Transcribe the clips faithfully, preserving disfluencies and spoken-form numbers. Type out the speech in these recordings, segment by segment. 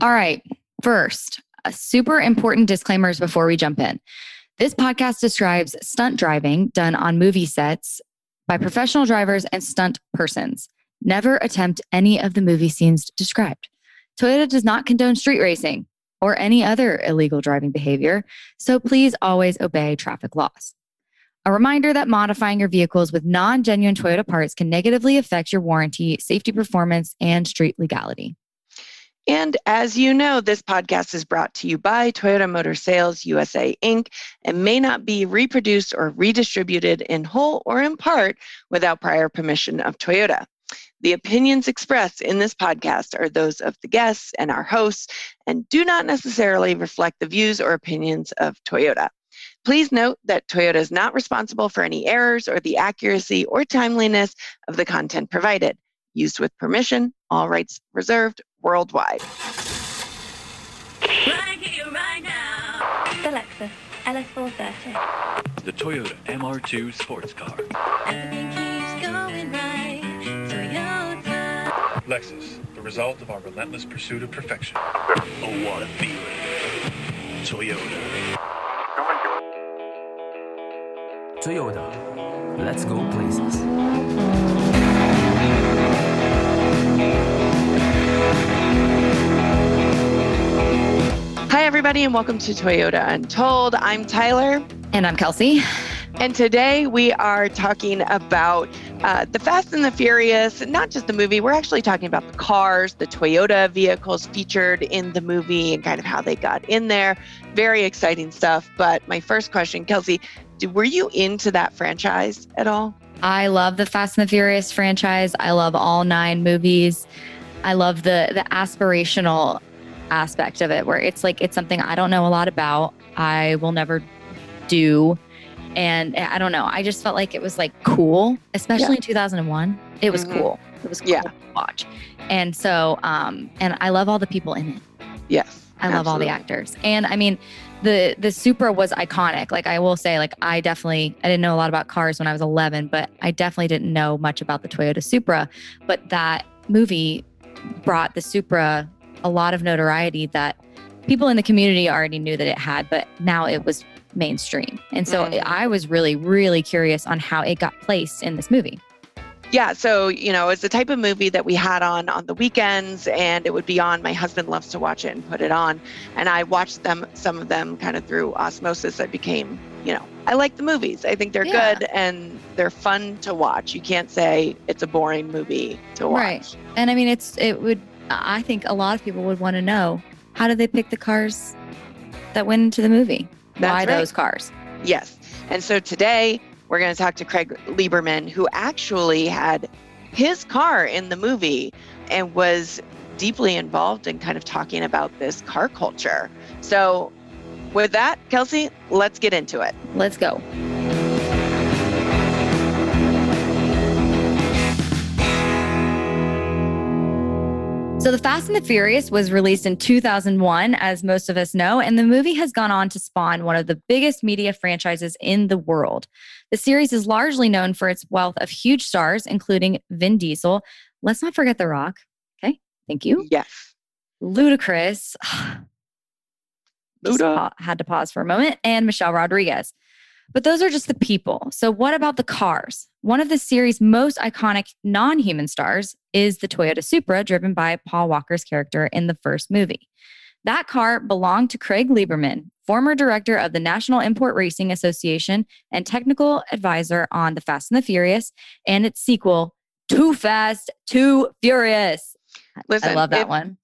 All right. First, a super important disclaimers before we jump in. This podcast describes stunt driving done on movie sets by professional drivers and stunt persons. Never attempt any of the movie scenes described. Toyota does not condone street racing or any other illegal driving behavior, so please always obey traffic laws. A reminder that modifying your vehicles with non-genuine Toyota parts can negatively affect your warranty, safety performance, and street legality. And as you know, this podcast is brought to you by Toyota Motor Sales U S A, Incorporated and may not be reproduced or redistributed in whole or in part without prior permission of Toyota. The opinions expressed in this podcast are those of the guests and our hosts and do not necessarily reflect the views or opinions of Toyota. Please note that Toyota is not responsible for any errors or the accuracy or timeliness of the content provided. Used with permission, all rights reserved worldwide. Right here, right now. The Lexus L S four thirty. The Toyota M R two sports car. Everything keeps going right. Toyota. Lexus, the result of our relentless pursuit of perfection. Oh, what a feeling. Toyota. Toyota. Let's go places. Hi, everybody, and welcome to Toyota Untold. I'm Tyler. And I'm Kelsey. And today we are talking about uh, the Fast and the Furious, not just the movie. We're actually talking about the cars, the Toyota vehicles featured in the movie and kind of how they got in there. Very exciting stuff. But my first question, Kelsey, were you into that franchise at all? I love the Fast and the Furious franchise. I love all nine movies. I love the the aspirational aspect of it, where it's like it's something I don't know a lot about, I will never do, and I don't know, I just felt like it was like cool, especially yeah. in two thousand one. It was mm-hmm. cool it was cool yeah. to watch. And so um and I love all the people in it. Yes, I absolutely. Love all the actors. And I mean, the the Supra was iconic. Like, I will say, like, I definitely I didn't know a lot about cars when I was eleven, but I definitely didn't know much about the Toyota Supra, but that movie brought the Supra a lot of notoriety that people in the community already knew that it had, but now it was mainstream. And so mm-hmm. I was really, really curious on how it got placed in this movie. Yeah. So, you know, it's the type of movie that we had on on the weekends, and it would be on. My husband loves to watch it and put it on. And I watched them, some of them kind of through osmosis. I became, you know, I like the movies. I think they're yeah. good and they're fun to watch. You can't say it's a boring movie to watch. Right. And I mean, it's, it would, I think a lot of people would want to know, how did they pick the cars that went into the movie? That's Why right. those cars? Yes. And so today we're going to talk to Craig Lieberman, who actually had his car in the movie and was deeply involved in kind of talking about this car culture. So with that, Kelsey, let's get into it. Let's go. So The Fast and the Furious was released in two thousand one, as most of us know, and the movie has gone on to spawn one of the biggest media franchises in the world. The series is largely known for its wealth of huge stars, including Vin Diesel. Let's not forget The Rock. Okay, thank you. Yes. Ludacris. Luda. Just had to pause for a moment. And Michelle Rodriguez. But those are just the people. So what about the cars? One of the series' most iconic non-human stars is the Toyota Supra, driven by Paul Walker's character in the first movie. That car belonged to Craig Lieberman, former director of the National Import Racing Association and technical advisor on The Fast and the Furious and its sequel, Too Fast, Too Furious. Listen, I love that if, one.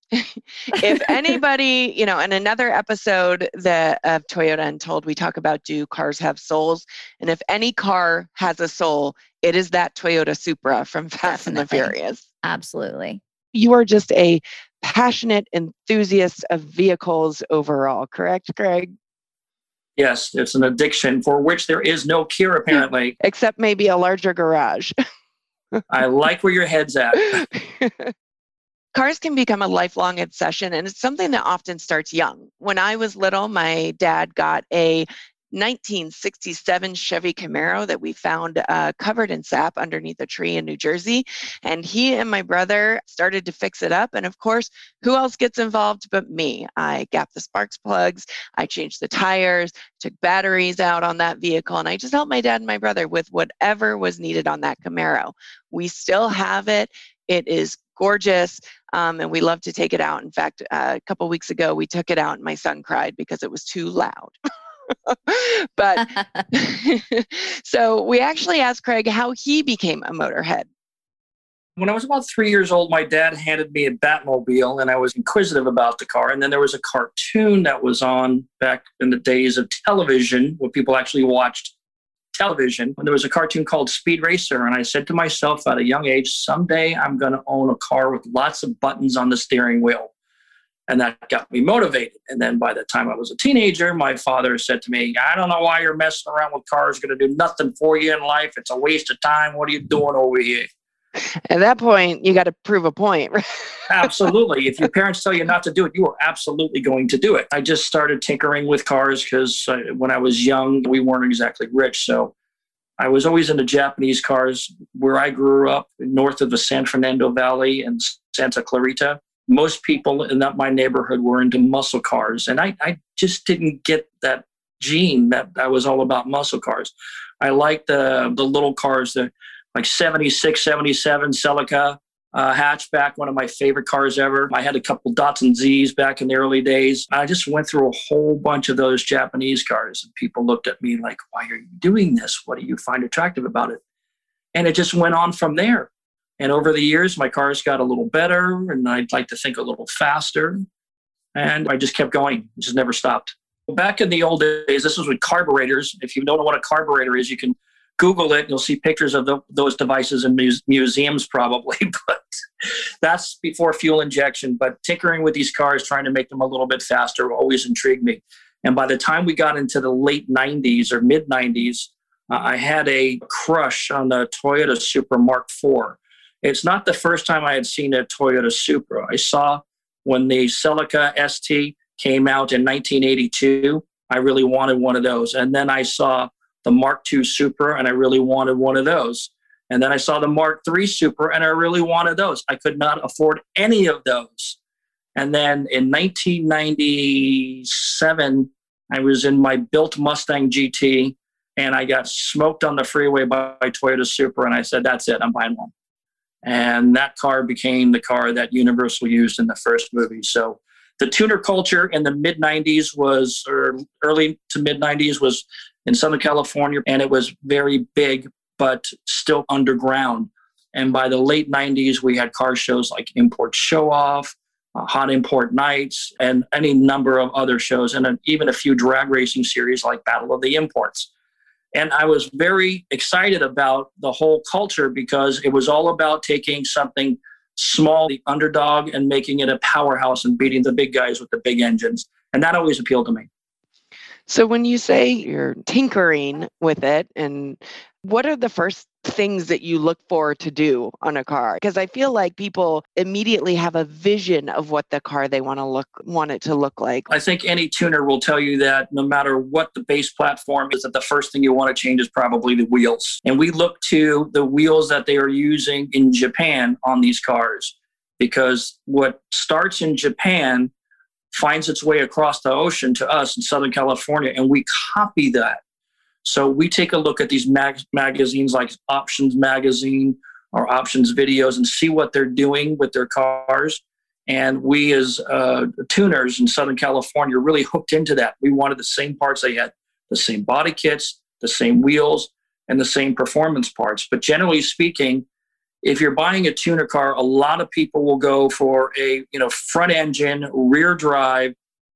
If anybody, you know, in another episode that of Toyota Untold, we talk about, do cars have souls? And if any car has a soul, it is that Toyota Supra from Fast Definitely. and the Furious. Absolutely. You are just a passionate enthusiast of vehicles overall, correct, Craig? Yes, it's an addiction for which there is no cure, apparently. Except maybe a larger garage. I like where your head's at. Cars can become a lifelong obsession, and it's something that often starts young. When I was little, my dad got a nineteen sixty-seven Chevy Camaro that we found uh, covered in sap underneath a tree in New Jersey. And he and my brother started to fix it up. And of course, who else gets involved but me? I gapped the spark plugs, I changed the tires, took batteries out on that vehicle, and I just helped my dad and my brother with whatever was needed on that Camaro. We still have it. It is gorgeous, um, and we love to take it out. In fact, uh, a couple weeks ago, we took it out and my son cried because it was too loud. But so we actually asked Craig how he became a motorhead. When I was about three years old, my dad handed me a Batmobile, and I was inquisitive about the car. And then there was a cartoon that was on back in the days of television, where people actually watched television. And there was a cartoon called Speed Racer. And I said to myself at a young age, someday I'm going to own a car with lots of buttons on the steering wheel. And that got me motivated. And then by the time I was a teenager, my father said to me, I don't know why you're messing around with cars. It's going to do nothing for you in life. It's a waste of time. What are you doing over here? At that point, you got to prove a point. Absolutely. If your parents tell you not to do it, you are absolutely going to do it. I just started tinkering with cars because uh, when I was young, we weren't exactly rich. So I was always into Japanese cars. Where I grew up, north of the San Fernando Valley and Santa Clarita, most people in that, my neighborhood were into muscle cars. And I, I just didn't get that gene that I was all about muscle cars. I liked the, the little cars, the like seventy-six, seventy-seven Celica uh, hatchback, one of my favorite cars ever. I had a couple Datsun Z's back in the early days. I just went through a whole bunch of those Japanese cars. And people looked at me like, why are you doing this? What do you find attractive about it? And it just went on from there. And over the years, my cars got a little better, and I'd like to think a little faster. And I just kept going, just never stopped. Back in the old days, this was with carburetors. If you don't know what a carburetor is, you can Google it. You'll see pictures of the, those devices in muse- museums probably, but that's before fuel injection. But tinkering with these cars, trying to make them a little bit faster, always intrigued me. And by the time we got into the late nineties or mid-nineties, uh, I had a crush on the Toyota Supra Mark four. It's not the first time I had seen a Toyota Supra. I saw when the Celica S T came out in nineteen eighty-two, I really wanted one of those. And then I saw the Mark two Supra, and I really wanted one of those. And then I saw the Mark three Supra, and I really wanted those. I could not afford any of those. And then in nineteen ninety-seven, I was in my built Mustang G T, and I got smoked on the freeway by Toyota Supra, and I said, that's it, I'm buying one. And that car became the car that Universal used in the first movie. So the tuner culture in the mid-nineties was, or early to mid-nineties was in Southern California, and it was very big, but still underground. And by the late nineties, we had car shows like Import Show Off, uh, Hot Import Nights, and any number of other shows, and an, even a few drag racing series like Battle of the Imports. And I was very excited about the whole culture because it was all about taking something small, the underdog, and making it a powerhouse and beating the big guys with the big engines. And that always appealed to me. So when you say you're tinkering with it, and what are the first things that you look for to do on a car? Because I feel like people immediately have a vision of what the car they want to look want it to look like. I think any tuner will tell you that no matter what the base platform is, that the first thing you want to change is probably the wheels. And we look to the wheels that they are using in Japan on these cars, because what starts in Japan finds its way across the ocean to us in Southern California, and we copy that. So we take a look at these mag- magazines like Options Magazine or Options Videos and see what they're doing with their cars. And we as uh, tuners in Southern California really hooked into that. We wanted the same parts they had, the same body kits, the same wheels, and the same performance parts. But generally speaking, if you're buying a tuner car, a lot of people will go for a you know front engine, rear drive,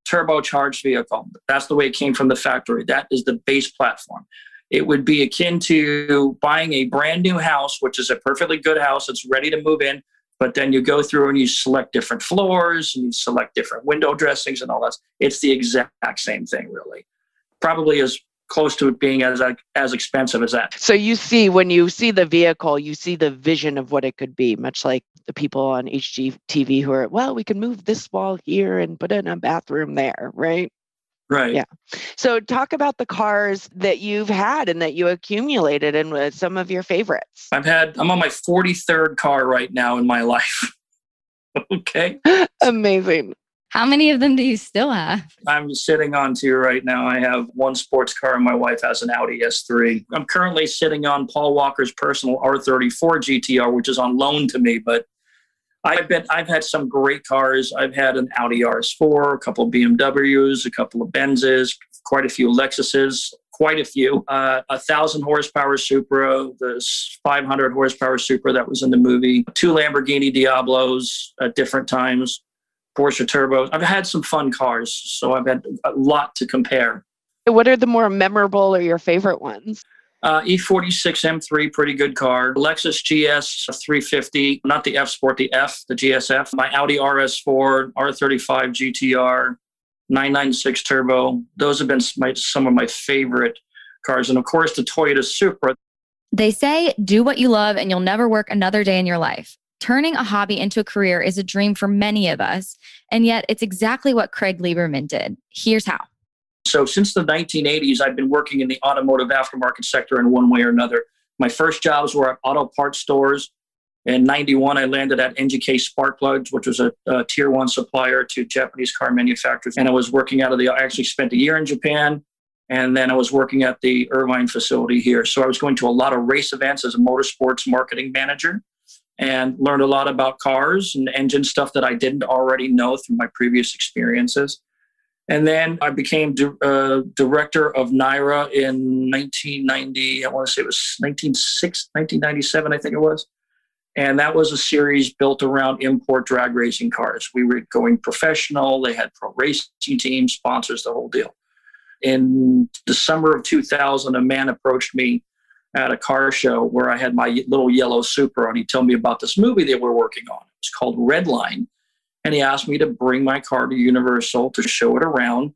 turbocharged vehicle. That's the way it came from the factory. That is the base platform. It would be akin to buying a brand new house, which is a perfectly good house. It's ready to move in, but then you go through and you select different floors and you select different window dressings and all that. It's the exact same thing, really. Probably as close to it being as as expensive as that. So you see, when you see the vehicle, you see the vision of what it could be, much like the people on H G T V who are, well, we can move this wall here and put in a bathroom there, right? Right. Yeah. So talk about the cars that you've had and that you accumulated and some of your favorites. I've had, I'm on my forty-third car right now in my life. Okay. Amazing. How many of them do you still have? I'm sitting on two right now. I have one sports car and my wife has an Audi S three. I'm currently sitting on Paul Walker's personal R thirty-four G T R, which is on loan to me, but I've been, I've had some great cars. I've had an Audi R S four, a couple of B M Ws, a couple of Benzes, quite a few Lexuses, quite a few. Uh, a one thousand horsepower Supra, this five hundred horsepower Supra that was in the movie, two Lamborghini Diablos at different times, Porsche Turbo. I've had some fun cars, so I've had a lot to compare. What are the more memorable or your favorite ones? Uh, E forty-six M three, pretty good car. Lexus G S three fifty, not the F Sport, the F, the G S F. My Audi R S four, R thirty-five G T R, nine ninety-six Turbo. Those have been my, some of my favorite cars. And of course, the Toyota Supra. They say, do what you love and you'll never work another day in your life. Turning a hobby into a career is a dream for many of us. And yet it's exactly what Craig Lieberman did. Here's how. So since the nineteen eighties, I've been working in the automotive aftermarket sector in one way or another. My first jobs were at auto parts stores. In ninety-one, I landed at N G K Spark Plugs, which was a, a tier one supplier to Japanese car manufacturers. And I was working out of the, I actually spent a year in Japan. And then I was working at the Irvine facility here. So I was going to a lot of race events as a motorsports marketing manager and learned a lot about cars and engine stuff that I didn't already know through my previous experiences. And then I became di- uh, director of Naira in nineteen ninety. I want to say it was nineteen ninety-seven, I think it was. And that was a series built around import drag racing cars. We were going professional. They had pro racing teams, sponsors, the whole deal. In the summer of two thousand, a man approached me at a car show where I had my little yellow Supra, and he told me about this movie they were working on. It's called Redline. And he asked me to bring my car to Universal to show it around.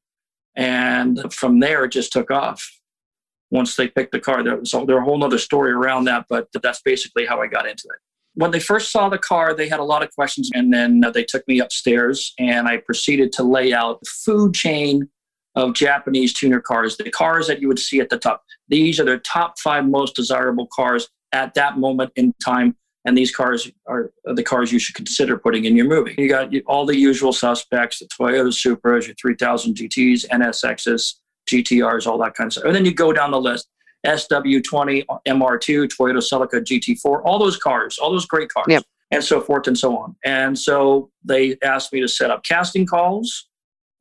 And from there, it just took off. Once they picked the car, there was a whole other story around that, but that's basically how I got into it. When they first saw the car, they had a lot of questions. And then they took me upstairs and I proceeded to lay out the food chain of Japanese tuner cars, the cars that you would see at the top. These are their top five most desirable cars at that moment in time. And these cars are the cars you should consider putting in your movie. You got all the usual suspects, the Toyota Supras, your three thousand G Ts, N S Xs, G T Rs, all that kind of stuff. And then you go down the list, S W twenty, M R two, Toyota Celica G T four, all those cars, all those great cars, yep. And so forth and so on. And so they asked me to set up casting calls.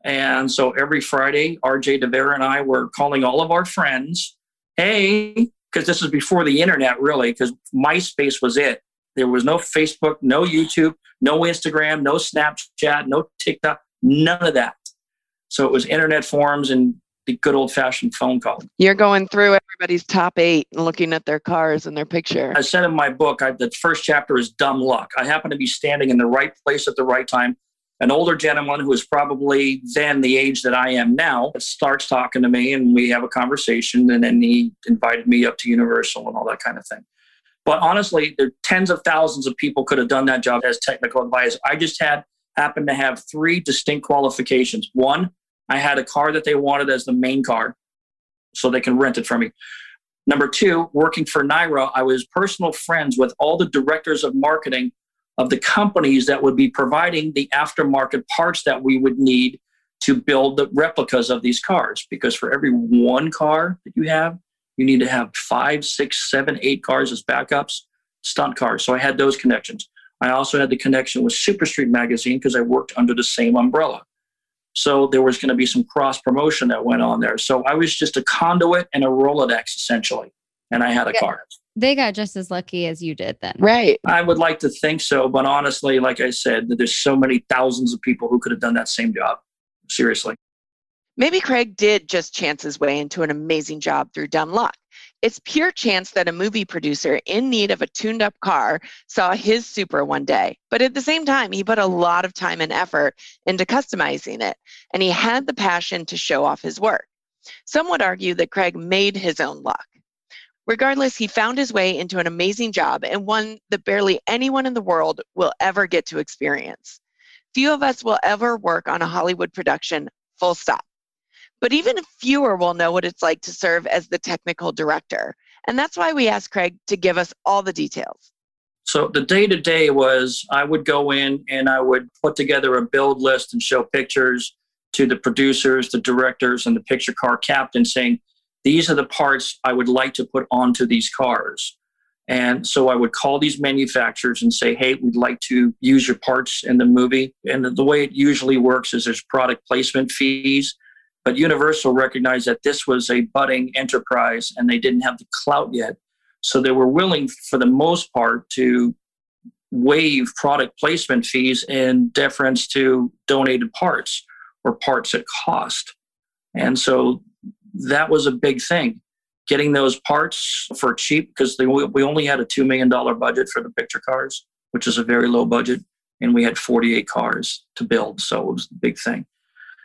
And so every Friday, R J DeVera and I were calling all of our friends, hey, because this is before the internet, really, because MySpace was it. There was no Facebook, no YouTube, no Instagram, no Snapchat, no TikTok, none of that. So it was internet forums and the good old-fashioned phone call. You're going through everybody's top eight and looking at their cars and their picture. I said in my book, I, the first chapter is dumb luck. I happen to be standing in the right place at the right time. An older gentleman who is probably then the age that I am now starts talking to me and we have a conversation, and then he invited me up to Universal and all that kind of thing. But honestly, there are tens of thousands of people could have done that job as technical advisor. I just had happened to have three distinct qualifications. One, I had a car that they wanted as the main car so they can rent it from me. Number two, working for Naira, I was personal friends with all the directors of marketing of the companies that would be providing the aftermarket parts that we would need to build the replicas of these cars. Because for every one car that you have, you need to have five, six, seven, eight cars as backups, stunt cars. So I had those connections. I also had the connection with Super Street Magazine because I worked under the same umbrella. So there was going to be some cross promotion that went on there. So I was just a conduit and a Rolodex, essentially. And I had a yeah. car. They got just as lucky as you did then. Right. I would like to think so. But honestly, like I said, there's so many thousands of people who could have done that same job. Seriously. Maybe Craig did just chance his way into an amazing job through dumb luck. It's pure chance that a movie producer in need of a tuned-up car saw his Supra one day. But at the same time, he put a lot of time and effort into customizing it, and he had the passion to show off his work. Some would argue that Craig made his own luck. Regardless, he found his way into an amazing job and one that barely anyone in the world will ever get to experience. Few of us will ever work on a Hollywood production, full stop. But even fewer will know what it's like to serve as the technical director. And that's why we asked Craig to give us all the details. So the day-to-day was I would go in and I would put together a build list and show pictures to the producers, the directors, and the picture car captain saying, these are the parts I would like to put onto these cars. And so I would call these manufacturers and say, hey, we'd like to use your parts in the movie. And the way it usually works is there's product placement fees. But Universal recognized that this was a budding enterprise and they didn't have the clout yet. So they were willing, for the most part, to waive product placement fees in deference to donated parts or parts at cost. And so that was a big thing, getting those parts for cheap, because we only had a two million dollars budget for the picture cars, which is a very low budget. And we had forty-eight cars to build. So it was a big thing.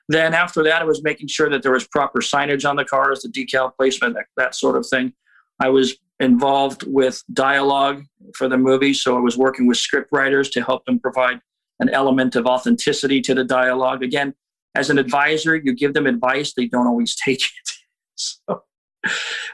Then after that, I was making sure that there was proper signage on the cars, the decal placement, that, that sort of thing. I was involved with dialogue for the movie, so I was working with script writers to help them provide an element of authenticity to the dialogue. Again, as an advisor, you give them advice, they don't always take it. So,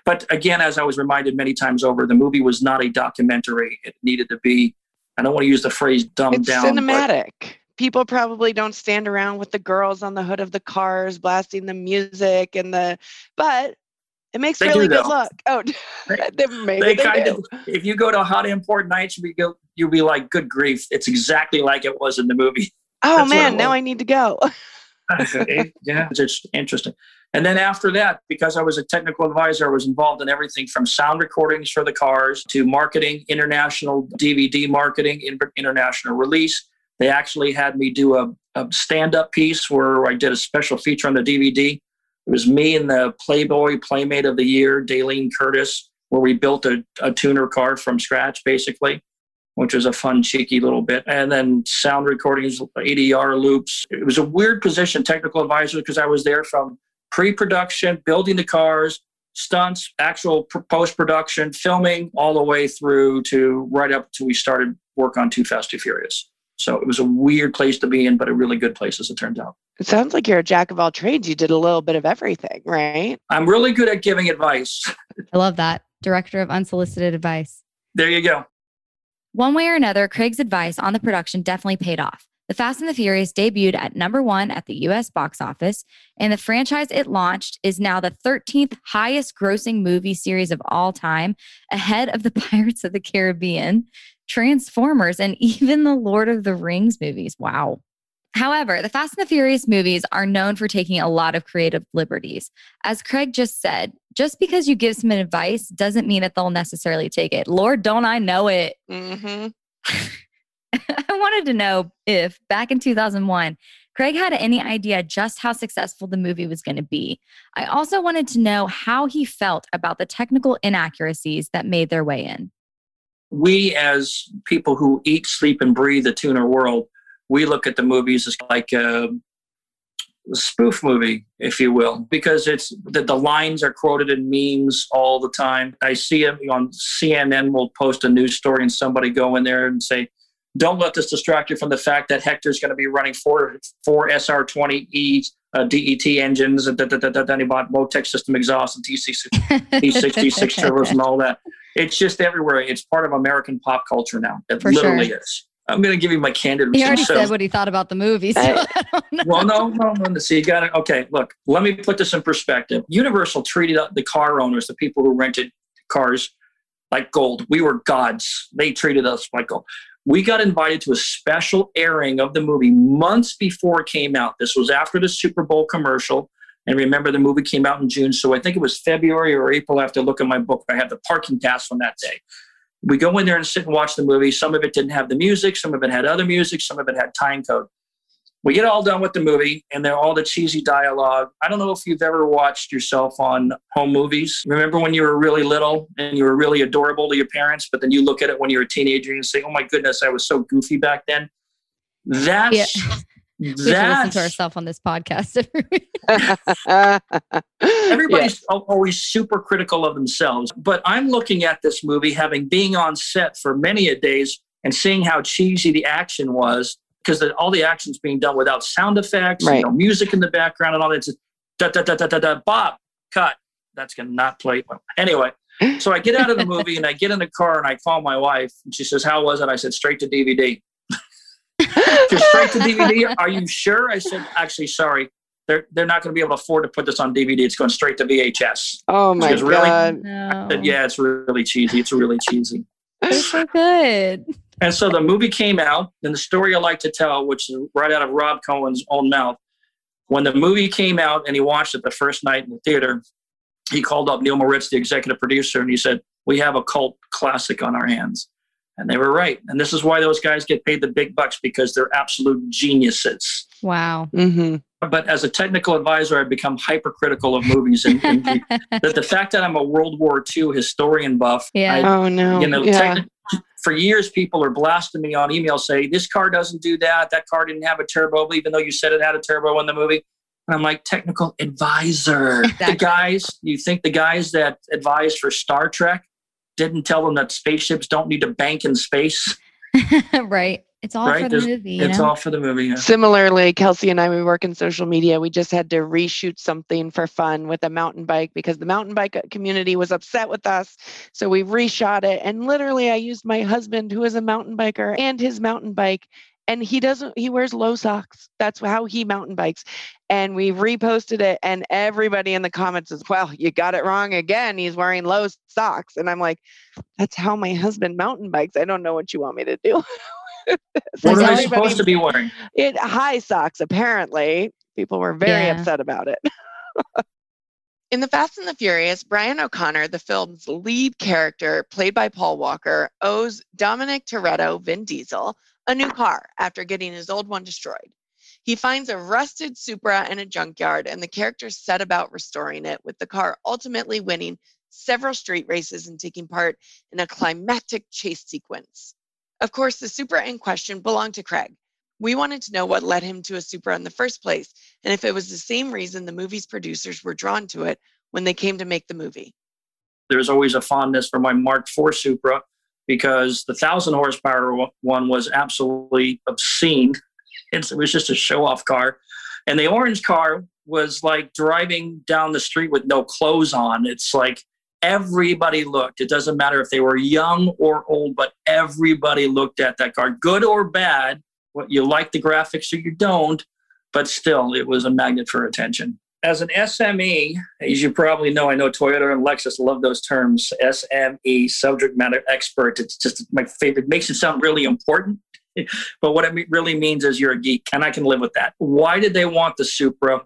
but again, as I was reminded many times over, the movie was not a documentary. It needed to be, I don't want to use the phrase dumbed it's down. Cinematic. But people probably don't stand around with the girls on the hood of the cars blasting the music and the, but it makes they really do, good though. Luck. Oh, they, maybe they, they kind do. Of, if you go to Hot Import Nights, we go, you'll be like, good grief. It's exactly like it was in the movie. Oh That's man, now I need to go. Yeah, it's interesting. And then after that, because I was a technical advisor, I was involved in everything from sound recordings for the cars to marketing, international D V D marketing, international release. They actually had me do a, a stand-up piece where I did a special feature on the D V D. It was me and the Playboy Playmate of the Year, Daylene Curtis, where we built a, a tuner car from scratch, basically, which was a fun, cheeky little bit. And then sound recordings, A D R loops. It was a weird position, technical advisor, because I was there from pre-production, building the cars, stunts, actual post-production, filming, all the way through to right up to we started work on Too Fast, Too Furious. So it was a weird place to be in, but a really good place, as it turned out. It sounds like you're a jack of all trades. You did a little bit of everything, right? I'm really good at giving advice. I love that. Director of unsolicited advice. There you go. One way or another, Craig's advice on the production definitely paid off. The Fast and the Furious debuted at number one at the U S box office, and the franchise it launched is now the thirteenth highest grossing movie series of all time, ahead of the Pirates of the Caribbean, Transformers, and even the Lord of the Rings movies. Wow. However, the Fast and the Furious movies are known for taking a lot of creative liberties. As Craig just said, just because you give some advice doesn't mean that they'll necessarily take it. Lord, don't I know it. Mm-hmm. I wanted to know if, back in two thousand one, Craig had any idea just how successful the movie was going to be. I also wanted to know how he felt about the technical inaccuracies that made their way in. We, as people who eat, sleep, and breathe the tuner world, we look at the movies as like a spoof movie, if you will, because it's the, the lines are quoted in memes all the time. I see it on C N N will post a news story and somebody go in there and say, don't let this distract you from the fact that Hector's going to be running four, four S R twenty E uh, D E T engines, and then he bought Motec system exhaust and T sixty-six turbos and all that. It's just everywhere. It's part of American pop culture now. It For literally sure. is. I'm going to give you my candid response. He already so, said what he thought about the movie. So I, I don't know. Well, no, no, no. So you got it. Okay, look, let me put this in perspective. Universal treated the car owners, the people who rented cars, like gold. We were gods. They treated us like gold. We got invited to a special airing of the movie months before it came out. This was after the Super Bowl commercial. And remember, the movie came out in June. So I think it was February or April. I have to look at my book. I had the parking pass on that day. We go in there and sit and watch the movie. Some of it didn't have the music. Some of it had other music. Some of it had time code. We get all done with the movie and they're all the cheesy dialogue. I don't know if you've ever watched yourself on home movies. Remember when you were really little and you were really adorable to your parents, but then you look at it when you're a teenager and you say, oh my goodness, I was so goofy back then. That's... Yeah. We should listen to ourselves on this podcast. Everybody's yeah. always super critical of themselves. But I'm looking at this movie, having being on set for many a days and seeing how cheesy the action was, because all the action's being done without sound effects, right. you know, music in the background and all that. da, da, da, da, da, da, Bob, cut. That's going to not play well. Anyway, so I get out of the movie and I get in the car and I call my wife and she says, how was it? I said, straight to D V D. Just straight to D V D? Are you sure? I said, actually, sorry. They're they're not going to be able to afford to put this on D V D. It's going straight to V H S. Oh, my goes, really? God. No. I said, yeah, it's really cheesy. It's really cheesy. It's so good. And so the movie came out, and the story I like to tell, which is right out of Rob Cohen's own mouth, when the movie came out and he watched it the first night in the theater, he called up Neil Moritz, the executive producer, and he said, we have a cult classic on our hands. And they were right. And this is why those guys get paid the big bucks, because they're absolute geniuses. Wow. Mm-hmm. But as a technical advisor, I've become hypercritical of movies. And, and the, the fact that I'm a World War Two historian buff, yeah. I, oh, no. you know, yeah. techn- for years, people are blasting me on email saying, this car doesn't do that. That car didn't have a turbo, even though you said it had a turbo in the movie. And I'm like, technical advisor. Exactly. The guys, you think the guys that advised for Star Trek didn't tell them that spaceships don't need to bank in space? Right. It's all right? for the There's, movie. You it's know? all for the movie. Yeah. Similarly, Kelsey and I, we work in social media. We just had to reshoot something for fun with a mountain bike because the mountain bike community was upset with us. So we reshot it. And literally I used my husband, who is a mountain biker, and his mountain bike. And he doesn't, he wears low socks. That's how he mountain bikes. And we reposted it. And everybody in the comments is, well, you got it wrong again. He's wearing low socks. And I'm like, that's how my husband mountain bikes. I don't know what you want me to do. So what are they supposed to be wearing? It high socks, apparently. People were very yeah. upset about it. In The Fast and the Furious, Brian O'Connor, the film's lead character, played by Paul Walker, owes Dominic Toretto, Vin Diesel, a new car after getting his old one destroyed. He finds a rusted Supra in a junkyard, and the characters set about restoring it, with the car ultimately winning several street races and taking part in a climactic chase sequence. Of course, the Supra in question belonged to Craig. We wanted to know what led him to a Supra in the first place, and if it was the same reason the movie's producers were drawn to it when they came to make the movie. There's always a fondness for my Mark Four Supra, because the one thousand horsepower one was absolutely obscene. It was just a show-off car. And the orange car was like driving down the street with no clothes on. It's like, everybody looked. It doesn't matter if they were young or old, but everybody looked at that car, good or bad. What you like the graphics or you don't, but still, it was a magnet for attention. As an S M E, as you probably know, I know Toyota and Lexus love those terms. S M E, subject matter expert. It's just my favorite. It makes it sound really important, but what it really means is you're a geek, and I can live with that. Why did they want the Supra?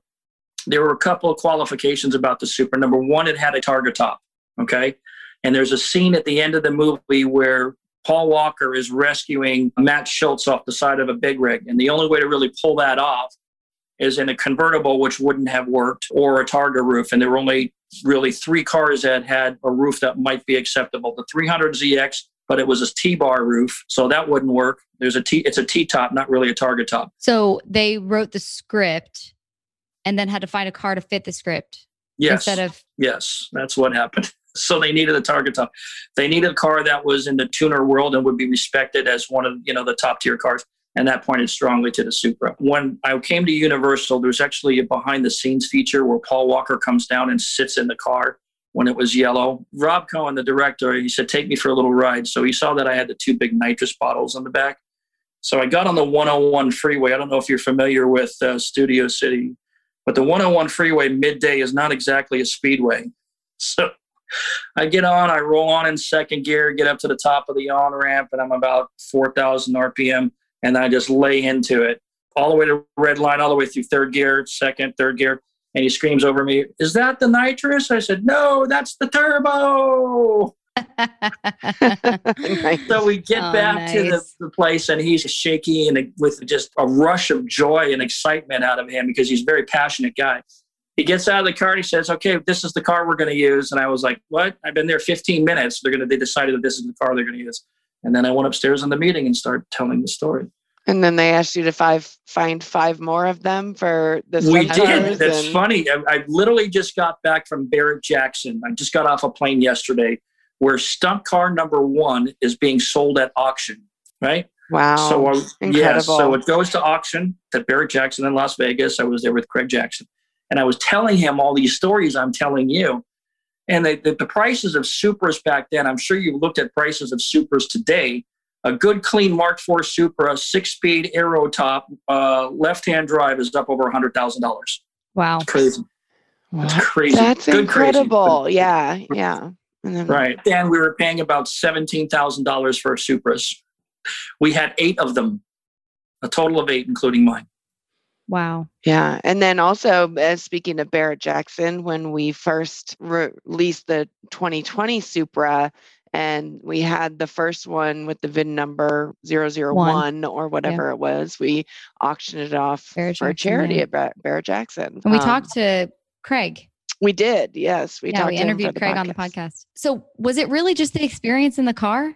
There were a couple of qualifications about the Supra. Number one, it had a targa top. Okay. And there's a scene at the end of the movie where Paul Walker is rescuing Matt Schultz off the side of a big rig. And the only way to really pull that off is in a convertible, which wouldn't have worked, or a targa roof. And there were only really three cars that had a roof that might be acceptable. The three hundred Z X, but it was a T-bar roof, so that wouldn't work. There's a T, it's a T-top, not really a targa top. So they wrote the script and then had to find a car to fit the script. Yes. Instead of- yes, that's what happened. So they needed a target top. They needed a car that was in the tuner world and would be respected as one of, you know, the top tier cars. And that pointed strongly to the Supra. When I came to Universal, there's actually a behind the scenes feature where Paul Walker comes down and sits in the car when it was yellow. Rob Cohen, the director, he said, take me for a little ride. So he saw that I had the two big nitrous bottles on the back. So I got on the one oh one freeway. I don't know if you're familiar with uh, Studio City, but the one oh one freeway midday is not exactly a speedway. So I get on, I roll on in second gear, get up to the top of the on-ramp, and I'm about four thousand R P M, and I just lay into it. All the way to red line, all the way through third gear, second, third gear, and he screams over me, is that the nitrous? I said, no, that's the turbo. Nice. So we get oh, back nice. to the, the place, and he's shaky and with just a rush of joy and excitement out of him because he's a very passionate guy. He gets out of the car and he says, okay, this is the car we're going to use. And I was like, what? I've been there fifteen minutes. They're going to, they decided that this is the car they're going to use. And then I went upstairs in the meeting and started telling the story. And then they asked you to five, find five more of them for this. We did. That's and... funny. I, I literally just got back from Barrett Jackson. I just got off a plane yesterday where stunt car number one is being sold at auction, right? Wow. So, uh, yeah, so it goes to auction at Barrett Jackson in Las Vegas. I was there with Craig Jackson. And I was telling him all these stories I'm telling you. And the, the, the prices of Supras back then, I'm sure you've looked at prices of Supras today. A good, clean Mark four Supra, six-speed aero top, uh, left-hand drive is up over one hundred thousand dollars. Wow. It's crazy. Wow. That's crazy. That's good, incredible. Crazy. Yeah, yeah. And then, right. Then we were paying about seventeen thousand dollars for Supras. We had eight of them, a total of eight, including mine. Wow. Yeah. And then also, uh, speaking of Barrett Jackson, when we first re- released the twenty twenty Supra, and we had the first one with the V I N number zero zero one One. or whatever yeah. it was, we auctioned it off Barrett for Jackson, charity yeah. at Bar- Barrett Jackson. And we um, talked to Craig. We did. Yes. We, yeah, talked we to interviewed Craig the on the podcast. So was it really just the experience in the car?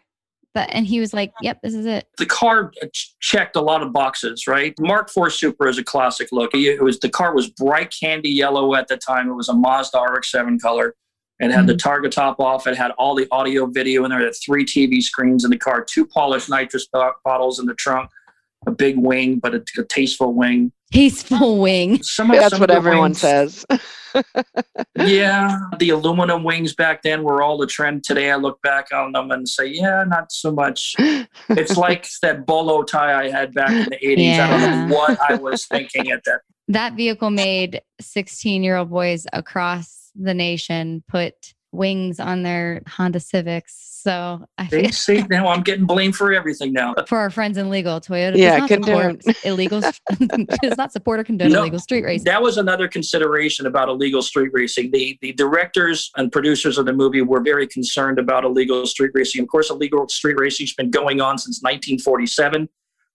But, and he was like, yep, this is it. The car checked a lot of boxes, right? Mark four Supra is a classic look. It was, the car was bright candy yellow at the time. It was a Mazda R X seven color. It had mm-hmm. the targa top off. It had all the audio video in there. It had three T V screens in the car, two polished nitrous bottles in the trunk, a big wing, but a, a tasteful wing. Tasteful wing. Some of, That's some what everyone wings. says. Yeah. The aluminum wings back then were all the trend. Today I look back on them and say, yeah, not so much. It's like that bolo tie I had back in the eighties. Yeah. I don't know what I was thinking at that. That vehicle made sixteen-year-old boys across the nation put wings on their Honda Civics. So I feel- see, now I'm getting blamed for everything now. For our friends in legal, Toyota yeah, does, not support illegal, does not support or condone no, illegal street racing. That was another consideration about illegal street racing. The, the directors and producers of the movie were very concerned about illegal street racing. Of course, illegal street racing has been going on since nineteen forty-seven.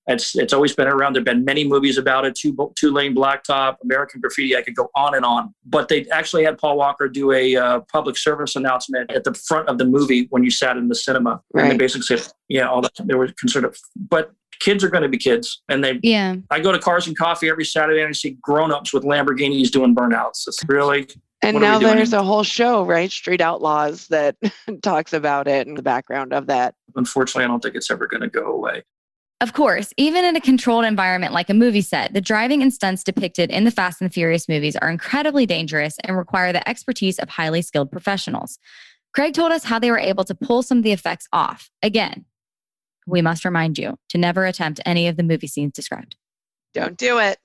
It's, it's always been around. There have been many movies about it, two, Two-Lane Blacktop, American Graffiti. I could go on and on. But they actually had Paul Walker do a uh, public service announcement at the front of the movie when you sat in the cinema. Right. And they basically said, yeah, all that. They were concerned of, but kids are going to be kids. And they, yeah. I go to Cars and Coffee every Saturday and I see grown-ups with Lamborghinis doing burnouts. It's really... And what now there's a whole show, right? Street Outlaws, that talks about it and the background of that. Unfortunately, I don't think it's ever going to go away. Of course, even in a controlled environment like a movie set, the driving and stunts depicted in the Fast and the Furious movies are incredibly dangerous and require the expertise of highly skilled professionals. Craig told us how they were able to pull some of the effects off. Again, we must remind you to never attempt any of the movie scenes described. Don't do it.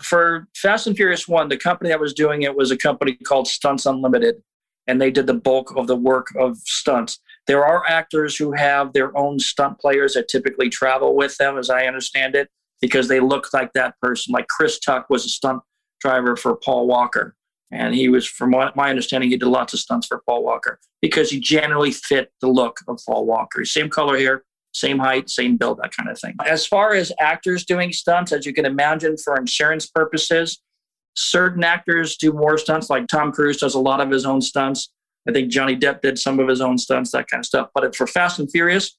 For Fast and Furious one, the company that was doing it was a company called Stunts Unlimited, and they did the bulk of the work of stunts. There are actors who have their own stunt players that typically travel with them, as I understand it, because they look like that person. Like Chris Tuck was a stunt driver for Paul Walker. And he was, from my understanding, he did lots of stunts for Paul Walker because he generally fit the look of Paul Walker. Same color hair, same height, same build, that kind of thing. As far as actors doing stunts, as you can imagine, for insurance purposes, certain actors do more stunts. Like Tom Cruise does a lot of his own stunts. I think Johnny Depp did some of his own stunts, that kind of stuff. But for Fast and Furious,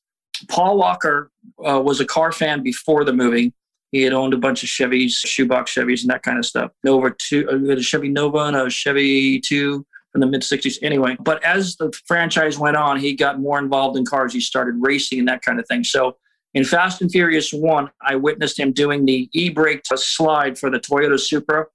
Paul Walker uh, was a car fan before the movie. He had owned a bunch of Chevys, shoebox Chevys and that kind of stuff. Nova two, uh, we had a Chevy Nova and a Chevy two from the mid-sixties anyway. But as the franchise went on, he got more involved in cars. He started racing and that kind of thing. So in Fast and Furious one, I witnessed him doing the e-brake slide for the Toyota Supra,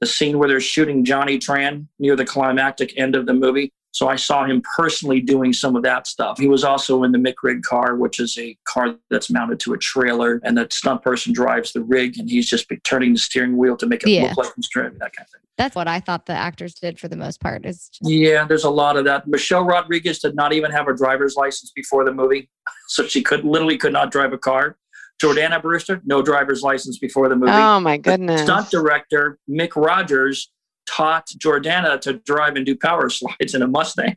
the scene where they're shooting Johnny Tran near the climactic end of the movie. So I saw him personally doing some of that stuff. He was also in the Mick Rig car, which is a car that's mounted to a trailer, and the stunt person drives the rig, and he's just turning the steering wheel to make it yeah. look like he's driving, that kind of thing. That's what I thought the actors did for the most part. Is just- yeah, there's a lot of that. Michelle Rodriguez did not even have a driver's license before the movie, so she could literally could not drive a car. Jordana Brewster, no driver's license before the movie. Oh, my goodness. The stunt director, Mick Rogers, taught Jordana to drive and do power slides in a Mustang.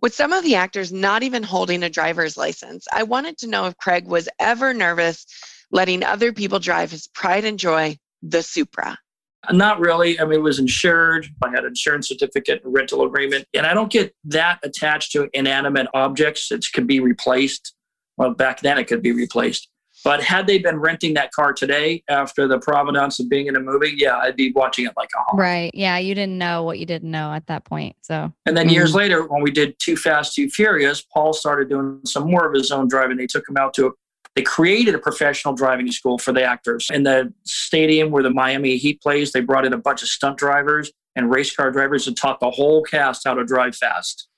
With some of the actors not even holding a driver's license, I wanted to know if Craig was ever nervous letting other people drive his pride and joy, the Supra. Not really. I mean, it was insured. I had an insurance certificate, a rental agreement, and I don't get that attached to inanimate objects. It could be replaced. Well, back then it could be replaced. But had they been renting that car today after the provenance of being in a movie, yeah, I'd be watching it like a hawk. Right. Yeah. You didn't know what you didn't know at that point. So. And then mm-hmm. years later, when we did Too Fast, Too Furious, Paul started doing some more of his own driving. They took him out to a, They created a professional driving school for the actors. In the stadium where the Miami Heat plays, they brought in a bunch of stunt drivers and race car drivers and taught the whole cast how to drive fast.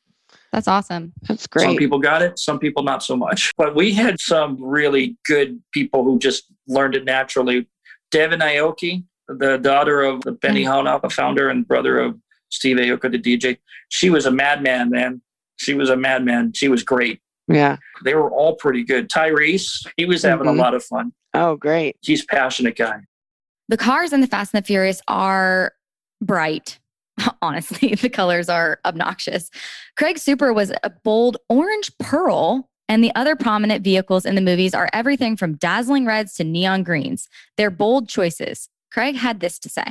That's awesome. That's great. Some people got it, some people not so much. But we had some really good people who just learned it naturally. Devin Aoki, the daughter of Benny Hanna, the founder and brother of Steve Aoki, the D J. She was a madman, man. She was a madman. She was great. Yeah. They were all pretty good. Tyrese, he was having mm-hmm. a lot of fun. Oh, great. He's a passionate guy. The cars in the Fast and the Furious are bright. Honestly, the colors are obnoxious. Craig's Supra was a bold orange pearl, and the other prominent vehicles in the movies are everything from dazzling reds to neon greens. They're bold choices. Craig had this to say.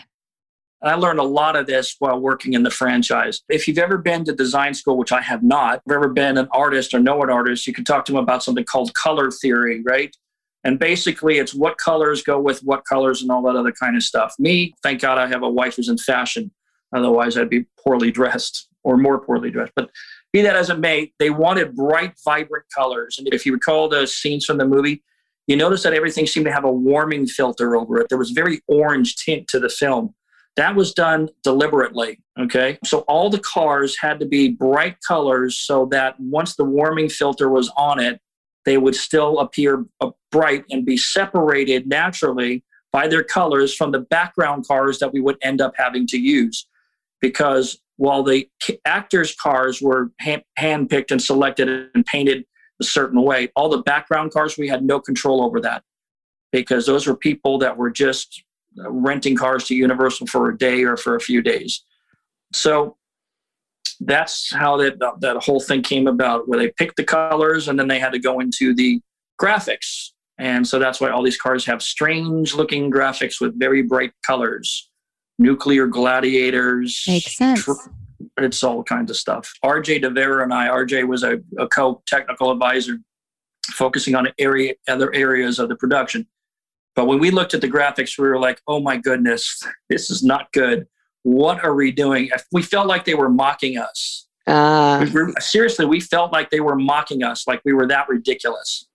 I learned a lot of this while working in the franchise. If you've ever been to design school, which I have not, if you've ever been an artist or know an artist, you can talk to them about something called color theory, right? And basically, it's what colors go with what colors and all that other kind of stuff. Me, thank God I have a wife who's in fashion. Otherwise, I'd be poorly dressed or more poorly dressed. But be that as it may, they wanted bright, vibrant colors. And if you recall the scenes from the movie, you notice that everything seemed to have a warming filter over it. There was very orange tint to the film. That was done deliberately, okay? So all the cars had to be bright colors so that once the warming filter was on it, they would still appear bright and be separated naturally by their colors from the background cars that we would end up having to use. Because while the actors' cars were hand- handpicked and selected and painted a certain way, all the background cars, we had no control over that because those were people that were just renting cars to Universal for a day or for a few days. So that's how that, that whole thing came about, where they picked the colors and then they had to go into the graphics. And so that's why all these cars have strange-looking graphics with very bright colors. Nuclear gladiators. Makes sense. Tr- it's all kinds of stuff. R J DeVera and I, R J was a, a co-technical advisor focusing on area, other areas of the production. But when we looked at the graphics, we were like, oh my goodness, this is not good. What are we doing? We felt like they were mocking us. Uh. We were, seriously, we felt like they were mocking us, like we were that ridiculous.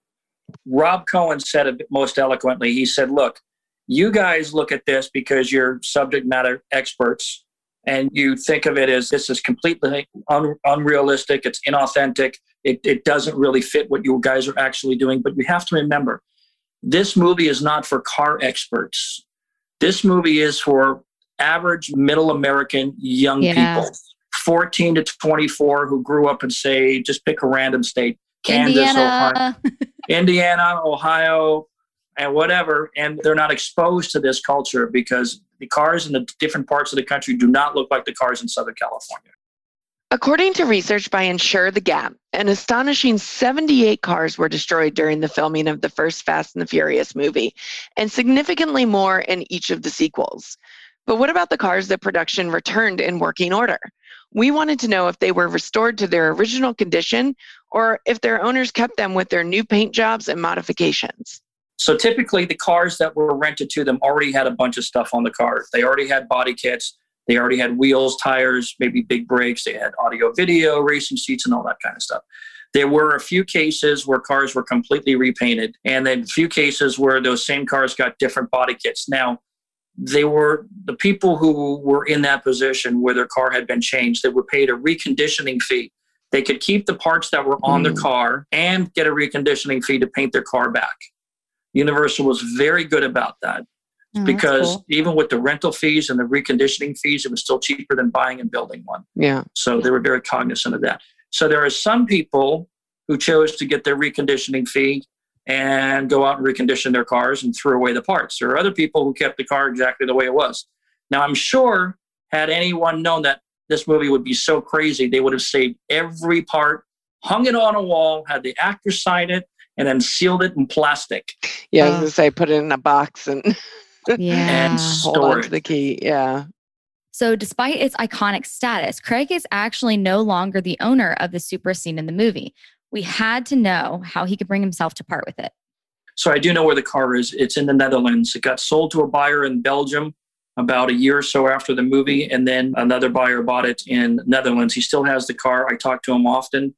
Rob Cohen said it most eloquently. He said, look, you guys look at this because you're subject matter experts and you think of it as this is completely un- unrealistic. It's inauthentic. It, it doesn't really fit what you guys are actually doing. But we have to remember, this movie is not for car experts. This movie is for average middle American young yeah. people, fourteen to twenty-four, who grew up in, say, just pick a random state, Kansas, Indiana, Ohio, Indiana, Ohio, and whatever, and they're not exposed to this culture because the cars in the different parts of the country do not look like the cars in Southern California. According to research by Insure the Gap, an astonishing seventy-eight cars were destroyed during the filming of the first Fast and the Furious movie, and significantly more in each of the sequels. But what about the cars that production returned in working order? We wanted to know if they were restored to their original condition or if their owners kept them with their new paint jobs and modifications. So typically the cars that were rented to them already had a bunch of stuff on the car. They already had body kits. They already had wheels, tires, maybe big brakes. They had audio, video, racing seats, and all that kind of stuff. There were a few cases where cars were completely repainted, and then a few cases where those same cars got different body kits. Now, they were the people who were in that position where their car had been changed, they were paid a reconditioning fee. They could keep the parts that were on mm. the car and get a reconditioning fee to paint their car back. Universal was very good about that oh, because cool. even with the rental fees and the reconditioning fees, it was still cheaper than buying and building one. Yeah. So they were very cognizant of that. So there are some people who chose to get their reconditioning fee and go out and recondition their cars and threw away the parts. There are other people who kept the car exactly the way it was. Now, I'm sure had anyone known that this movie would be so crazy, they would have saved every part, hung it on a wall, had the actor sign it, and then sealed it in plastic. Yeah, I was going to say, put it in a box and, yeah. and hold on to the key. Yeah. So despite its iconic status, Craig is actually no longer the owner of the Supra scene in the movie. We had to know how he could bring himself to part with it. So I do know where the car is. It's in the Netherlands. It got sold to a buyer in Belgium about a year or so after the movie, and then another buyer bought it in the Netherlands. He still has the car. I talk to him often.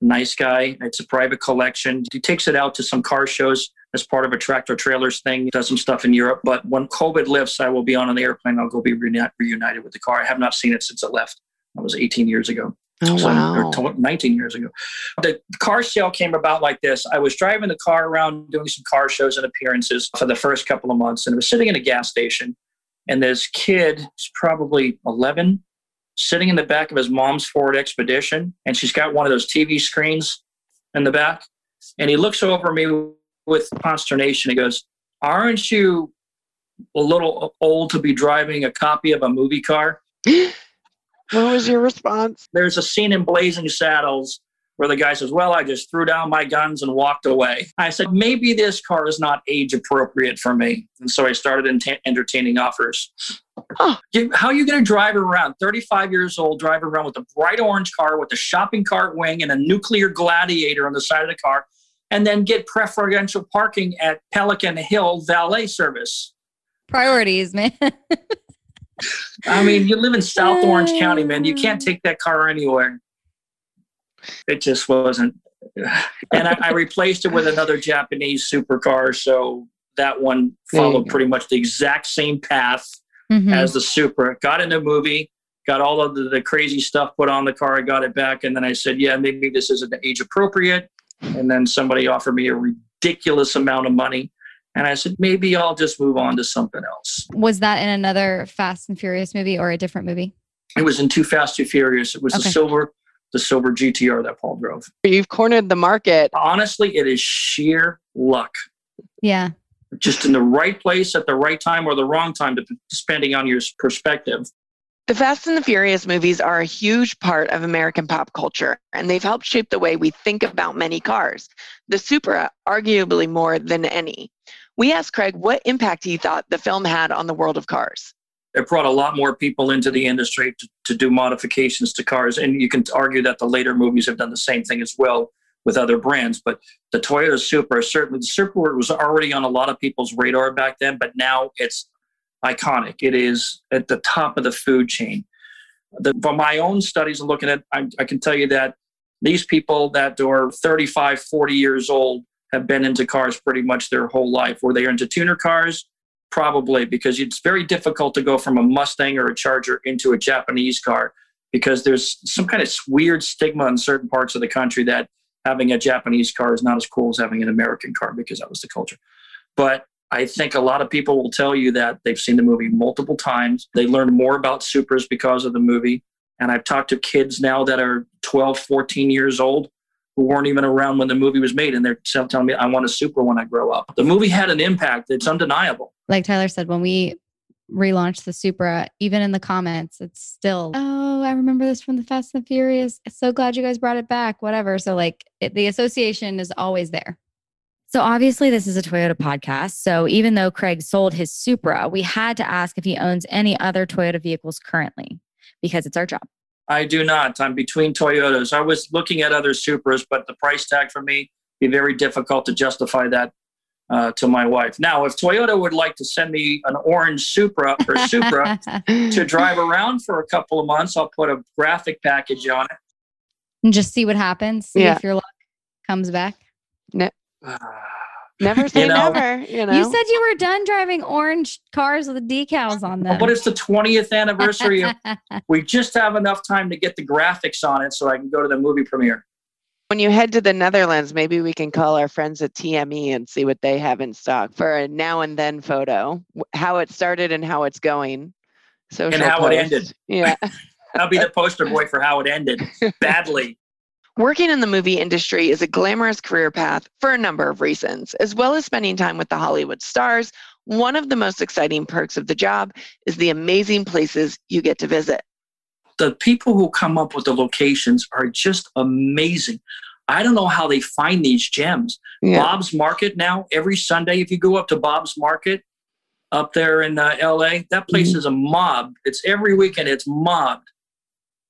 nice guy. It's a private collection. He takes it out to some car shows as part of a tractor trailers thing. He does some stuff in Europe. But when COVID lifts, I will be on an airplane. I'll go be reuni- reunited with the car. I have not seen it since it left. That was eighteen years ago. Oh, so, wow. Or nineteen years ago. The car sale came about like this. I was driving the car around doing some car shows and appearances for the first couple of months. And I was sitting in a gas station. And this kid, he's probably eleven, sitting in the back of his mom's Ford Expedition. And she's got one of those T V screens in the back. And he looks over me with consternation. He goes, "Aren't you a little old to be driving a copy of a movie car?" What was your response? There's a scene in Blazing Saddles where the guy says, "Well, I just threw down my guns and walked away." I said, maybe this car is not age appropriate for me. And so I started ent- entertaining offers. Huh. How are you going to drive around, thirty-five years old, drive around with a bright orange car with a shopping cart wing and a nuclear gladiator on the side of the car, and then get preferential parking at Pelican Hill valet service? Priorities, man. I mean, you live in South Orange County, man. You can't take that car anywhere. It just wasn't. And I, I replaced it with another Japanese supercar. So that one followed pretty much the exact same path mm-hmm. as the Supra. Got in the movie, got all of the, the crazy stuff put on the car. I got it back. And then I said, yeah, maybe this isn't age appropriate. And then somebody offered me a ridiculous amount of money. And I said, maybe I'll just move on to something else. Was that in another Fast and Furious movie or a different movie? It was in Too Fast Too Furious. It was okay. the silver, the silver G T R that Paul drove. You've cornered the market. Honestly, it is sheer luck. Yeah. Just in the right place at the right time or the wrong time, depending on your perspective. The Fast and the Furious movies are a huge part of American pop culture, and they've helped shape the way we think about many cars. The Supra, arguably more than any. We asked Craig what impact he thought the film had on the world of cars. It brought a lot more people into the industry to, to do modifications to cars, and you can argue that the later movies have done the same thing as well with other brands, but the Toyota Supra, certainly the Supra was already on a lot of people's radar back then, but now it's iconic. It is at the top of the food chain. The, from my own studies and looking at, I, I can tell you that these people that are thirty-five, forty years old have been into cars pretty much their whole life. Were they into tuner cars? Probably, because it's very difficult to go from a Mustang or a Charger into a Japanese car because there's some kind of weird stigma in certain parts of the country that having a Japanese car is not as cool as having an American car because that was the culture. But I think a lot of people will tell you that they've seen the movie multiple times. They learned more about Supras because of the movie. And I've talked to kids now that are twelve, fourteen years old who weren't even around when the movie was made. And they're telling me, I want a Supra when I grow up. The movie had an impact. It's undeniable. Like Tyler said, when we relaunched the Supra, even in the comments, it's still, oh, I remember this from the Fast and Furious. So glad you guys brought it back, whatever. So like it, the association is always there. So obviously this is a Toyota podcast. So even though Craig sold his Supra, we had to ask if he owns any other Toyota vehicles currently, because it's our job. I do not. I'm between Toyotas. I was looking at other Supras, but the price tag for me would be very difficult to justify that uh, to my wife. Now, if Toyota would like to send me an orange Supra or Supra to drive around for a couple of months, I'll put a graphic package on it. And just see what happens. See yeah. if your luck comes back. No. Never say you know, never. You know, you said you were done driving orange cars with the decals on them. But it's the twentieth anniversary. Of, we just have enough time to get the graphics on it so I can go to the movie premiere. When you head to the Netherlands, maybe we can call our friends at T M E and see what they have in stock for a now and then photo, how it started and how it's going. Social and how post. It ended. Yeah. I'll be the poster boy for how it ended. Badly. Working in the movie industry is a glamorous career path for a number of reasons. As well as spending time with the Hollywood stars, one of the most exciting perks of the job is the amazing places you get to visit. The people who come up with the locations are just amazing. I don't know how they find these gems. Yeah. Bob's Market now, every Sunday, if you go up to Bob's Market up there in uh, L A, that place mm-hmm. is a mob. It's every weekend, it's mobbed.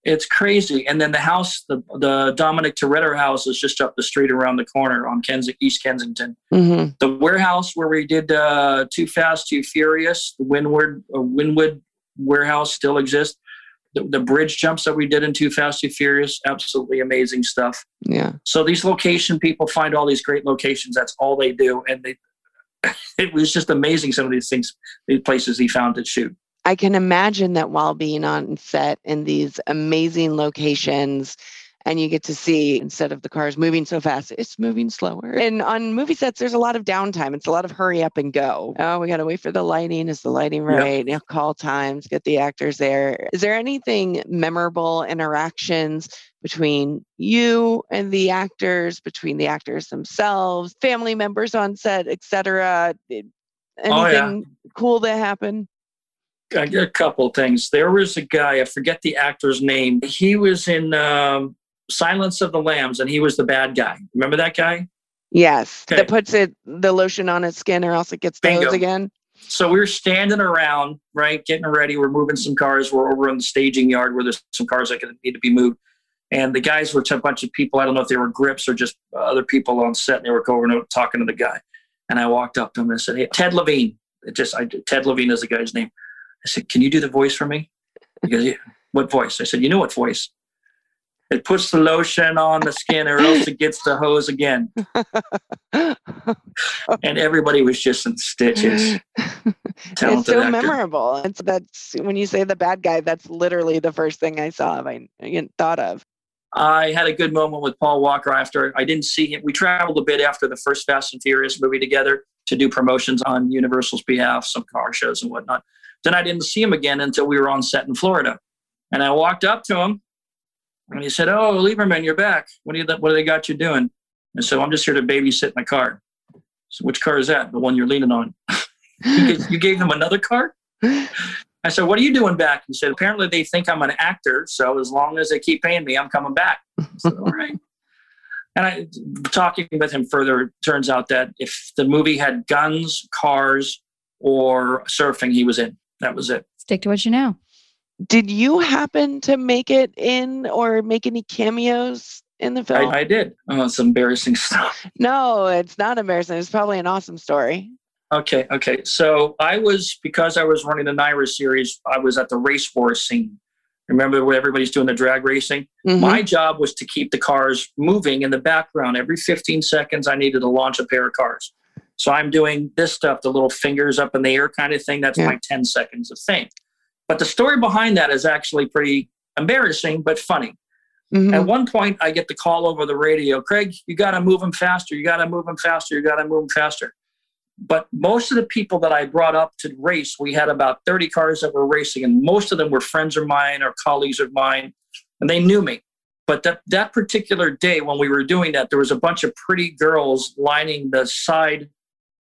It's crazy. And then the house, the, the Dominic Toretto house is just up the street around the corner on Kens- East Kensington. Mm-hmm. The warehouse where we did uh, Too Fast, Too Furious, the Windward, uh, Windwood warehouse still exists. The, the bridge jumps that we did in Too Fast Too Furious, absolutely amazing stuff. Yeah. So these location people find all these great locations. That's all they do. And they, it was just amazing some of these things, these places he found to shoot. I can imagine that while being on set in these amazing locations, and you get to see, instead of the cars moving so fast, it's moving slower. And on movie sets, there's a lot of downtime. It's a lot of hurry up and go. Oh, we got to wait for the lighting. Is the lighting right? Yep. Call times, get the actors there. Is there anything memorable, interactions between you and the actors, between the actors themselves, family members on set, et cetera? Anything oh, yeah. cool that happened? A couple things. There was a guy, I forget the actor's name. He was in... Um, Silence of the Lambs, and he was the bad guy. Remember that guy? Yes. Okay. That puts it the lotion on his skin or else it gets those again. So we were standing around, right, getting ready. We're moving some cars. We're over in the staging yard where there's some cars that need to be moved. And the guys were a bunch of people. I don't know if they were grips or just other people on set. And they were over and talking to the guy. And I walked up to him and I said, "Hey, Ted Levine." It just, I, Ted Levine is the guy's name. I said, "Can you do the voice for me?" He goes, "Yeah." "What voice?" I said, "You know what voice? It puts the lotion on the skin or else it gets the hose again." And everybody was just in stitches. Talented it's so actor. Memorable. And so that's, when you say the bad guy, that's literally the first thing I saw, I, I thought of. I had a good moment with Paul Walker after I didn't see him. We traveled a bit after the first Fast and Furious movie together to do promotions on Universal's behalf, some car shows and whatnot. Then I didn't see him again until we were on set in Florida. And I walked up to him. And he said, "Oh, Lieberman, you're back. What do you? What do they got you doing?" And so, "I'm just here to babysit my car." "So which car is that?" "The one you're leaning on." "You gave them another car?" I said, "What are you doing back?" He said, "Apparently they think I'm an actor. So as long as they keep paying me, I'm coming back." I said, "All right." And I, talking with him further, it turns out that if the movie had guns, cars, or surfing, he was in. That was it. Stick to what you know. Did you happen to make it in or make any cameos in the film? I, I did. Oh, it's embarrassing stuff. No, it's not embarrassing. It's probably an awesome story. Okay. Okay. So I was, because I was running the Naira series, I was at the race force scene. Remember where everybody's doing the drag racing? Mm-hmm. My job was to keep the cars moving in the background. Every fifteen seconds, I needed to launch a pair of cars. So I'm doing this stuff, the little fingers up in the air kind of thing. That's yeah. my ten seconds of fame. But the story behind that is actually pretty embarrassing, but funny. Mm-hmm. At one point, I get the call over the radio, "Craig, you got to move them faster. You got to move them faster. You got to move them faster." But most of the people that I brought up to race, we had about thirty cars that were racing, and most of them were friends of mine or colleagues of mine, and they knew me. But that, that particular day when we were doing that, there was a bunch of pretty girls lining the side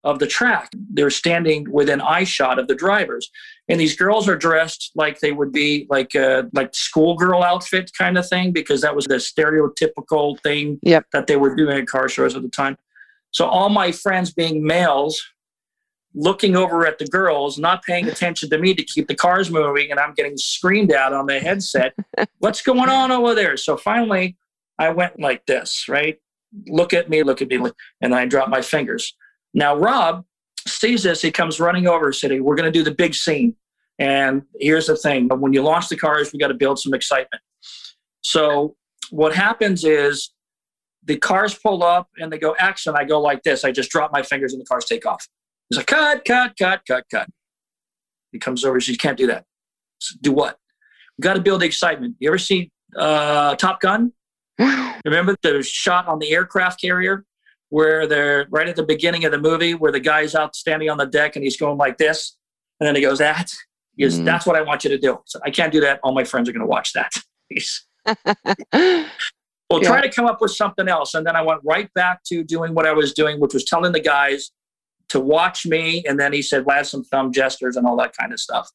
of the track. They're standing within eye shot of the drivers. And these girls are dressed like they would be like a like schoolgirl outfit kind of thing, because that was the stereotypical thing yep. that they were doing at car shows at the time. So all my friends being males, looking over at the girls, not paying attention to me to keep the cars moving, and I'm getting screamed at on the headset, "What's going on over there?" So finally, I went like this, right? "Look at me, look at me," and I dropped my fingers. Now, Rob sees this. He comes running over and said, "Hey, we're going to do the big scene. And here's the thing. When you launch the cars, we got to build some excitement." So what happens is the cars pull up and they go action. I go like this. I just drop my fingers and the cars take off. He's like, "Cut, cut, cut, cut, cut." He comes over and says, "You can't do that." So, "Do what?" "We got to build the excitement." You ever see uh, Top Gun? Remember the shot on the aircraft carrier? Where they're right at the beginning of the movie where the guy's out standing on the deck and he's going like this. And then he goes, that is, mm. that's what I want you to do. So I can't do that. All my friends are going to watch that. Well, yeah. Try to come up with something else. And then I went right back to doing what I was doing, which was telling the guys to watch me. And then he said, last some thumb gestures and all that kind of stuff.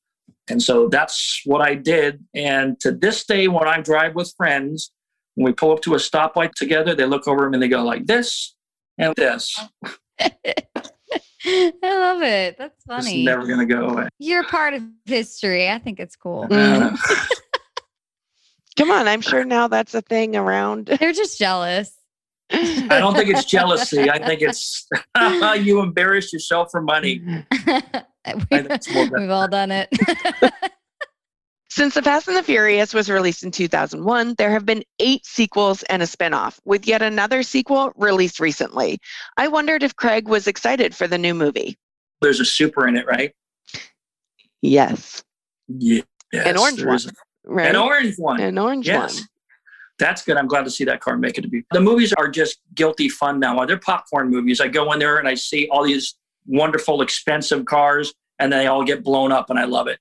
And so that's what I did. And to this day, when I drive with friends, when we pull up to a stoplight together, they look over him and they go like this. And this. I love it. That's funny. It's never going to go away. You're part of history. I think it's cool. Mm. Come on. I'm sure now that's a thing around. They're just jealous. I don't think it's jealousy. I think it's you embarrass yourself for money. we, we've all done it. Since The Fast and the Furious was released in two thousand one, there have been eight sequels and a spinoff, with yet another sequel released recently. I wondered if Craig was excited for the new movie. There's a Supra in it, right? Yes. Yes. An orange one. A, right? An orange one. An orange yes. one. That's good. I'm glad to see that car make it to be. The movies are just guilty fun now. They're popcorn movies. I go in there and I see all these wonderful, expensive cars, and they all get blown up, and I love it.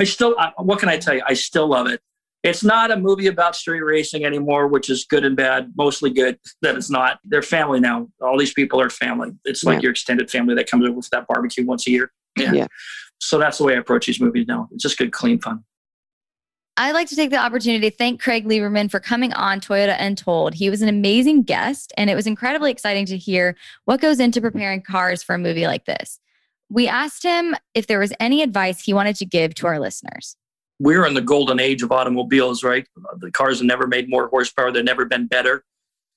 I still, I, what can I tell you? I still love it. It's not a movie about street racing anymore, which is good and bad, mostly good that it's not. They're family now. All these people are family. It's like yeah. your extended family that comes over for that barbecue once a year. Yeah. yeah. So that's the way I approach these movies now. It's just good, clean fun. I'd like to take the opportunity to thank Craig Lieberman for coming on Toyota Untold. He was an amazing guest, and it was incredibly exciting to hear what goes into preparing cars for a movie like this. We asked him if there was any advice he wanted to give to our listeners. We're in the golden age of automobiles, right? The cars have never made more horsepower. They've never been better.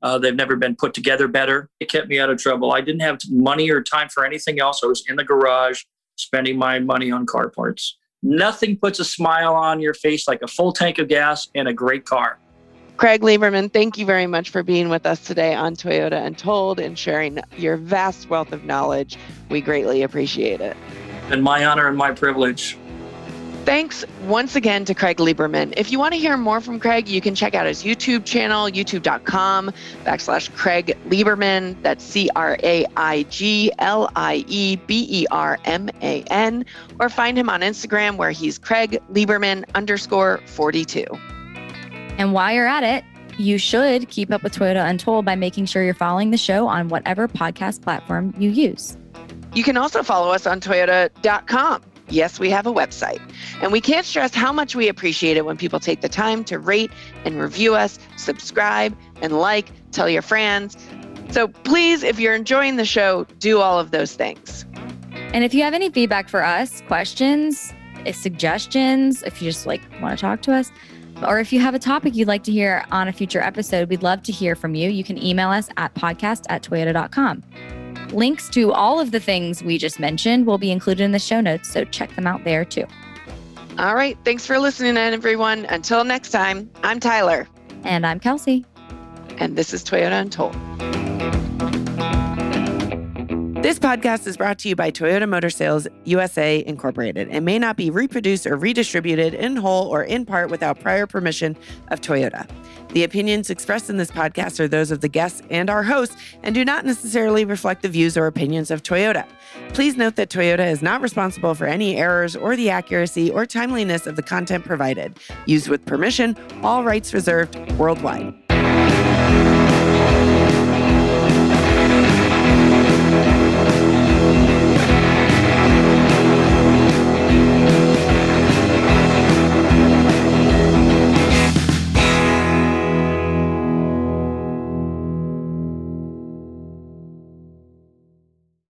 Uh, they've never been put together better. It kept me out of trouble. I didn't have money or time for anything else. I was in the garage spending my money on car parts. Nothing puts a smile on your face like a full tank of gas and a great car. Craig Lieberman, thank you very much for being with us today on Toyota Untold and sharing your vast wealth of knowledge. We greatly appreciate it. And my honor and my privilege. Thanks once again to Craig Lieberman. If you want to hear more from Craig, you can check out his YouTube channel, youtube.com backslash Craig Lieberman. That's C R A I G L I E B E R M A N. Or find him on Instagram where he's Craig Lieberman underscore 42. And while you're at it, you should keep up with Toyota Untold by making sure you're following the show on whatever podcast platform you use. You can also follow us on toyota dot com. Yes, we have a website, and we can't stress how much we appreciate it when people take the time to rate and review us, subscribe and like, tell your friends. So please, if you're enjoying the show, do all of those things. And if you have any feedback for us, questions, suggestions, if you just like want to talk to us, or if you have a topic you'd like to hear on a future episode, we'd love to hear from you. You can email us at podcast at toyota dot com. Links to all of the things we just mentioned will be included in the show notes, so check them out there too. All right. Thanks for listening, everyone. Until next time, I'm Tyler. And I'm Kelsey. And this is Toyota Untold. This podcast is brought to you by Toyota Motor Sales U S A Incorporated and may not be reproduced or redistributed in whole or in part without prior permission of Toyota. The opinions expressed in this podcast are those of the guests and our hosts and do not necessarily reflect the views or opinions of Toyota. Please note that Toyota is not responsible for any errors or the accuracy or timeliness of the content provided. Used with permission, all rights reserved worldwide.